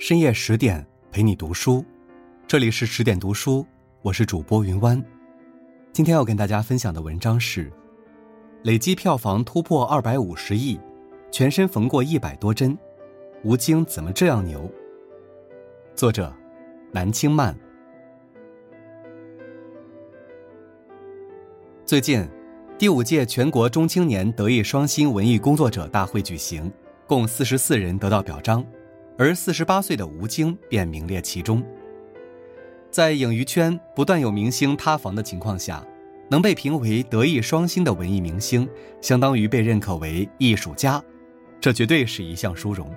深夜10点陪你读书，这里是10点读书，我是主播云湾。今天要跟大家分享的文章是累计票房突破250亿，全身缝过100多针，吴京怎么这样牛？作者南青漫。最近，第5届全国中青年德艺双馨文艺工作者大会举行，共44人得到表彰，而48岁的吴京便名列其中。在影娱圈不断有明星塌房的情况下，能被评为德艺双馨的文艺明星，相当于被认可为艺术家，这绝对是一项殊荣。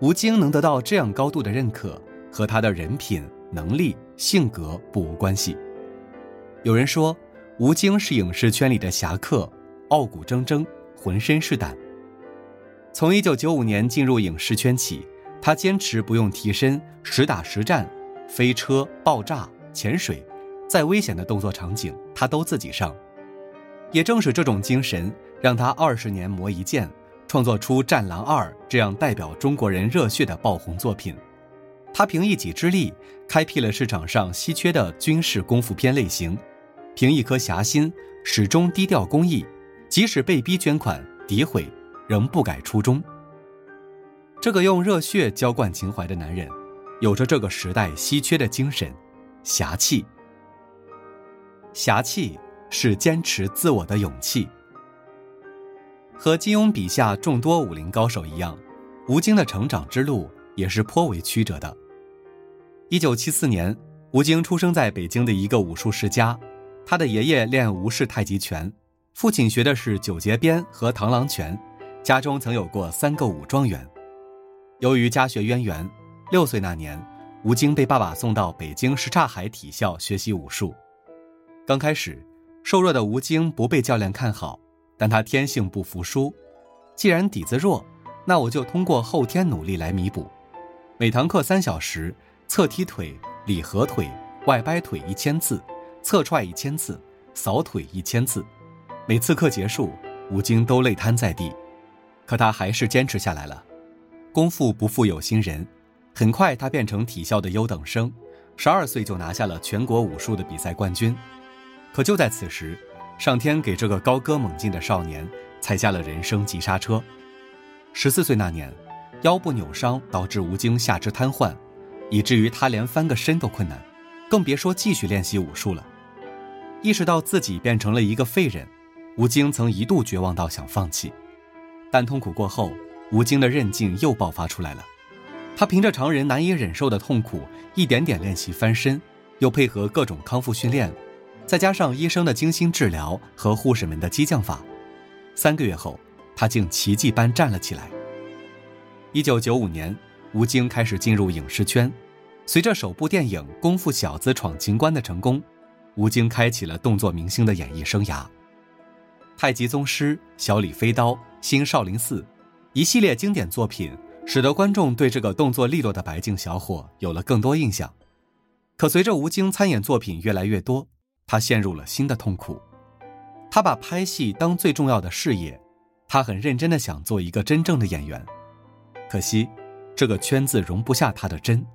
吴京能得到这样高度的认可，和他的人品、能力、性格不无关系。有人说，吴京是影视圈里的侠客，傲骨铮铮，浑身是胆。从1995年进入影视圈起，他坚持不用替身，实打实战，飞车、爆炸、潜水，再危险的动作场景他都自己上。也正是这种精神，让他20年磨一剑，创作出《战狼2》这样代表中国人热血的爆红作品。他凭一己之力开辟了市场上稀缺的军事功夫片类型，凭一颗侠心始终低调公益，即使被逼捐款诋毁仍不改初衷。这个用热血浇灌情怀的男人，有着这个时代稀缺的精神侠气。侠气是坚持自我的勇气。和金庸笔下众多武林高手一样，吴京的成长之路也是颇为曲折的。1974年，吴京出生在北京的一个武术世家，他的爷爷练吴氏太极拳，父亲学的是九节鞭和螳螂拳，家中曾有过3个武状元。由于家学渊源，6岁那年，吴京被爸爸送到北京什刹海体校学习武术。刚开始，瘦弱的吴京不被教练看好，但他天性不服输，既然底子弱，那我就通过后天努力来弥补。每堂课3小时，侧踢腿、里合腿、外掰腿1000次，侧踹1000次，扫腿1000次。每次课结束，吴京都累瘫在地，可他还是坚持下来了。功夫不负有心人，很快他变成体校的优等生，12岁就拿下了全国武术的比赛冠军。可就在此时，上天给这个高歌猛进的少年踩下了人生急刹车。14岁那年，腰部扭伤导致吴京下肢瘫痪，以至于他连翻个身都困难，更别说继续练习武术了。意识到自己变成了一个废人，吴京曾一度绝望到想放弃。但痛苦过后，吴京的韧劲又爆发出来了。他凭着常人难以忍受的痛苦，一点点练习翻身，又配合各种康复训练，再加上医生的精心治疗和护士们的激将法，3个月后他竟奇迹般站了起来。1995年，吴京开始进入影视圈，随着首部电影《功夫小子闯情关》的成功，吴京开启了动作明星的演艺生涯。太极宗师、小李飞刀、新少林寺，一系列经典作品使得观众对这个动作利落的白净小伙有了更多印象。可随着吴京参演作品越来越多，他陷入了新的痛苦。他把拍戏当最重要的事业，他很认真地想做一个真正的演员，可惜这个圈子容不下他的针。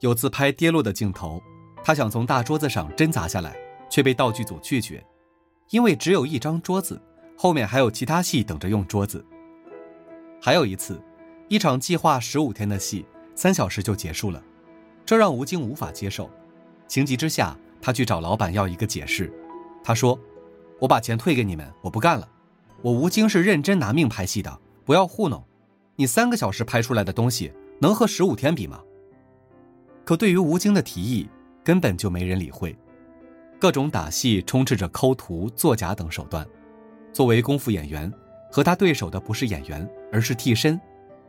有次拍跌落的镜头，他想从大桌子上针砸下来，却被道具组拒绝，因为只有1张桌子，后面还有其他戏等着用桌子。还有一次，一场计划15天的戏，3小时就结束了，这让吴京无法接受。情急之下，他去找老板要一个解释。他说，我把钱退给你们，我不干了，我吴京是认真拿命拍戏的，不要糊弄，你3个小时拍出来的东西能和15天比吗？可对于吴京的提议，根本就没人理会。各种打戏充斥着抠图、作假等手段，作为功夫演员，和他对手的不是演员，而是替身，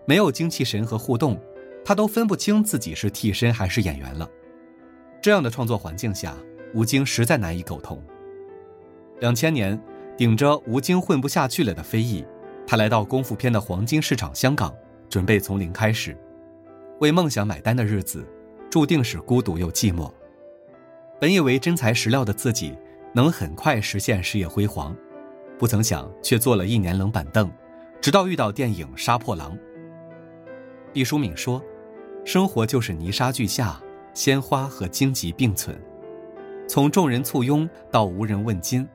没有精气神和互动，他都分不清自己是替身还是演员了。这样的创作环境下，吴京实在难以苟同。2000年，顶着吴京混不下去了的非议，他来到功夫片的黄金市场香港，准备从零开始。为梦想买单的日子，注定是孤独又寂寞。本以为真材实料的自己能很快实现事业辉煌，不曾想却坐了1年冷板凳，直到遇到电影《杀破狼》。毕淑敏说，生活就是泥沙俱下，鲜花和荆棘并存。从众人簇拥到无人问津，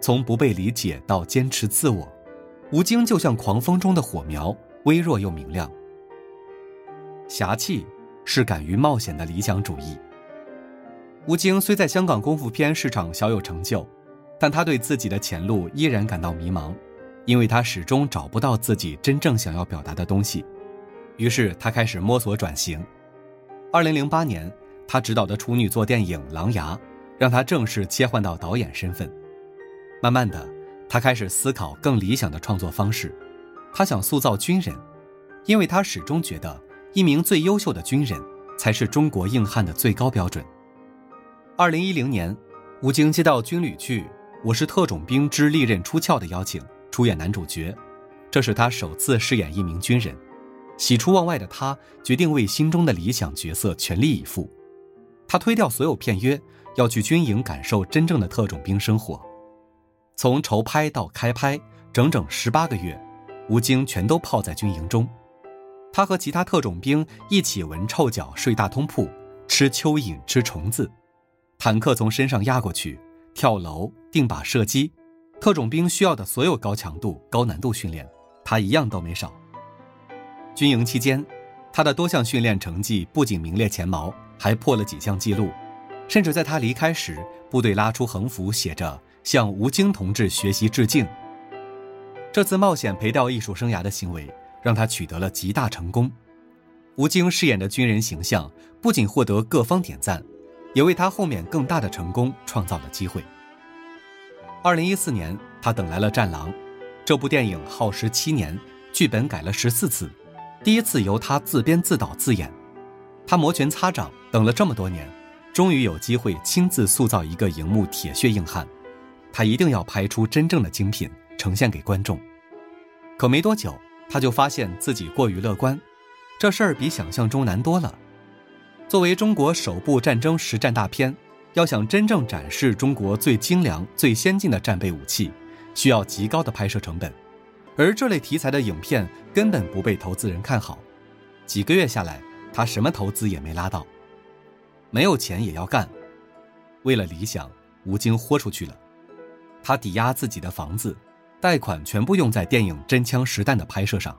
从不被理解到坚持自我，吴京就像狂风中的火苗，微弱又明亮。侠气是敢于冒险的理想主义。吴京虽在香港功夫片市场小有成就，但他对自己的前路依然感到迷茫，因为他始终找不到自己真正想要表达的东西。于是他开始摸索转型。2008年，他执导的处女作电影《狼牙》让他正式切换到导演身份。慢慢的，他开始思考更理想的创作方式。他想塑造军人，因为他始终觉得一名最优秀的军人才是中国硬汉的最高标准。2010年，吴京接到军旅剧《我是特种兵之利刃出鞘》的邀请，出演男主角。这是他首次饰演一名军人。喜出望外的他决定为心中的理想角色全力以赴。他推掉所有片约，要去军营感受真正的特种兵生活。从筹拍到开拍，整整18个月，吴京全都泡在军营中。他和其他特种兵一起闻臭脚，睡大通铺，吃蚯蚓，吃虫子。坦克从身上压过去，跳楼，定靶射击，特种兵需要的所有高强度、高难度训练，他一样都没少。军营期间，他的多项训练成绩不仅名列前茅，还破了几项记录。甚至在他离开时，部队拉出横幅写着“向吴京同志学习致敬”。这次冒险赔掉艺术生涯的行为让他取得了极大成功。吴京饰演的军人形象不仅获得各方点赞，也为他后面更大的成功创造了机会。2014年，他等来了《战狼》。这部电影耗时7年，剧本改了14次，第一次由他自编自导自演。他摩拳擦掌，等了这么多年，终于有机会亲自塑造一个荧幕铁血硬汉。他一定要拍出真正的精品，呈现给观众。可没多久，他就发现自己过于乐观，这事儿比想象中难多了。作为中国首部战争实战大片，要想真正展示中国最精良、最先进的战备武器，需要极高的拍摄成本，而这类题材的影片根本不被投资人看好。几个月下来，他什么投资也没拉到。没有钱也要干。为了理想，吴京豁出去了。他抵押自己的房子，贷款全部用在电影真枪实弹的拍摄上。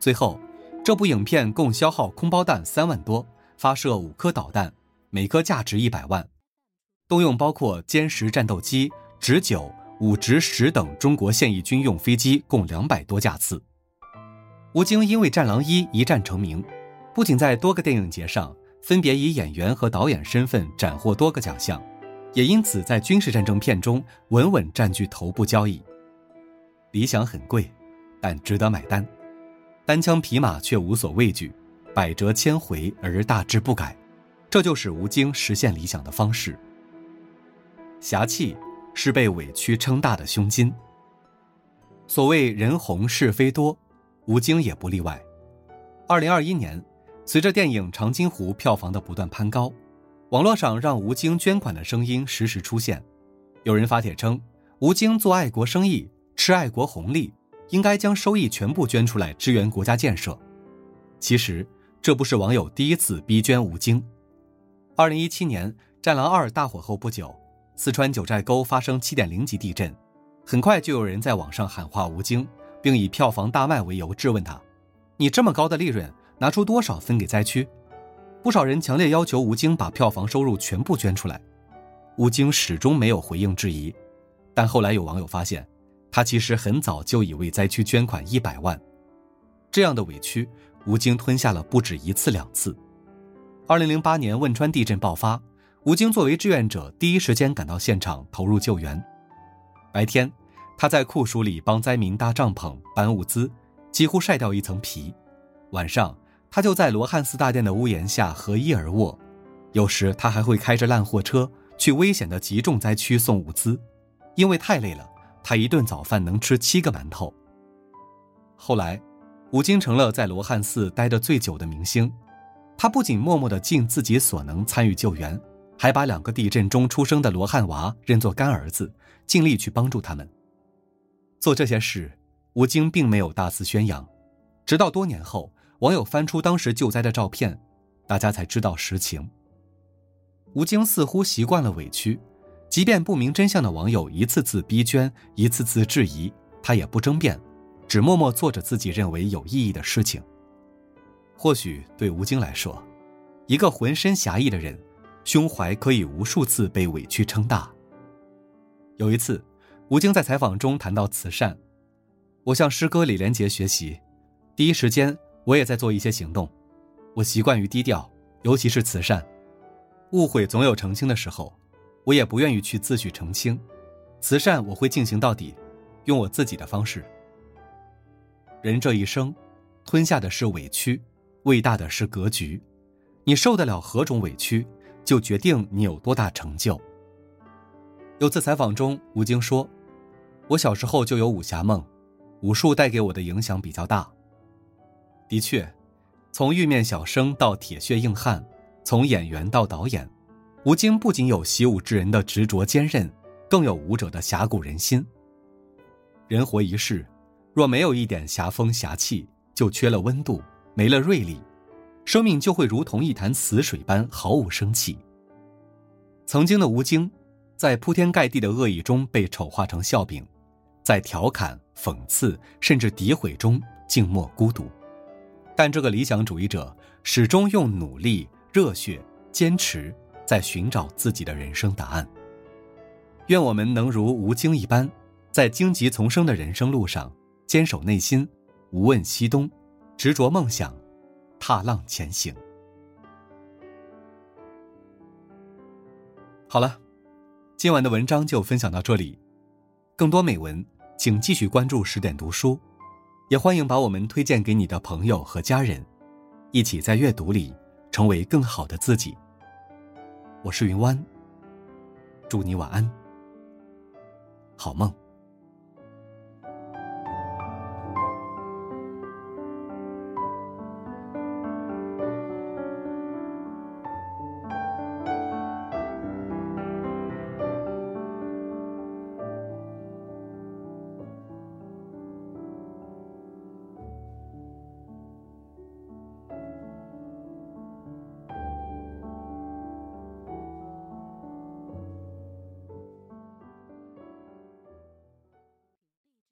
最后，这部影片共消耗空包弹3万多，发射5颗导弹，每颗价值100万，动用包括歼10战斗机、直9、武直10等中国现役军用飞机共200多架次。吴京因为《战狼1》一战成名，不仅在多个电影节上分别以演员和导演身份斩获多个奖项，也因此在军事战争片中稳稳占据头部交椅。理想很贵，但值得买单。单枪匹马却无所畏惧，百折千回而大致不改，这就是吴京实现理想的方式。侠气是被委屈撑大的胸襟。所谓人红是非多，吴京也不例外。2021年，随着电影《长津湖》票房的不断攀高，网络上让吴京捐款的声音时时出现。有人发帖称，吴京做爱国生意，吃爱国红利，应该将收益全部捐出来支援国家建设。其实，这不是网友第一次逼捐吴京。2017年，《战狼2》大火后不久，四川九寨沟发生 7.0 级地震，很快就有人在网上喊话吴京，并以票房大卖为由质问他：你这么高的利润，拿出多少分给灾区？不少人强烈要求吴京把票房收入全部捐出来。吴京始终没有回应质疑，但后来有网友发现，他其实很早就已为灾区捐款100万。这样的委屈，吴京吞下了不止1次2次。2008年汶川地震爆发，吴京作为志愿者第一时间赶到现场投入救援。白天，他在酷暑里帮灾民搭帐篷、搬物资，几乎晒掉一层皮。晚上，他就在罗汉寺大殿的屋檐下合衣而卧，有时他还会开着烂货车去危险的集中灾区送物资。因为太累了，他一顿早饭能吃7个馒头。后来，吴京成了在罗汉寺待得最久的明星。他不仅默默地尽自己所能参与救援，还把2个地震中出生的罗汉娃认作干儿子，尽力去帮助他们。做这些事，吴京并没有大肆宣扬。直到多年后，网友翻出当时救灾的照片，大家才知道实情。吴京似乎习惯了委屈，即便不明真相的网友一次次逼捐，一次次质疑，他也不争辩，只默默做着自己认为有意义的事情。或许对吴京来说，一个浑身侠义的人，胸怀可以无数次被委屈撑大。有一次，吴京在采访中谈到慈善，我向师哥李连杰学习，第一时间我也在做一些行动，我习惯于低调，尤其是慈善。误会总有澄清的时候，我也不愿意去自诩澄清，慈善我会进行到底，用我自己的方式。人这一生，吞下的是委屈，喂大的是格局，你受得了何种委屈，就决定你有多大成就。有次采访中，吴京说，我小时候就有武侠梦，武术带给我的影响比较大。的确，从玉面小生到铁血硬汉，从演员到导演，吴京不仅有习武之人的执着坚韧，更有武者的侠骨仁心。人活一世，若没有一点侠风侠气，就缺了温度，没了锐利，生命就会如同一潭死水般毫无生气。曾经的吴京，在铺天盖地的恶意中被丑化成笑柄，在调侃、讽刺甚至诋毁中静默孤独。但这个理想主义者始终用努力、热血、坚持在寻找自己的人生答案。愿我们能如吴京一般，在荆棘丛生的人生路上坚守内心，无问西东，执着梦想，踏浪前行。好了，今晚的文章就分享到这里，更多美文请继续关注10点读书，也欢迎把我们推荐给你的朋友和家人，一起在阅读里成为更好的自己。我是云湾，祝你晚安，好梦。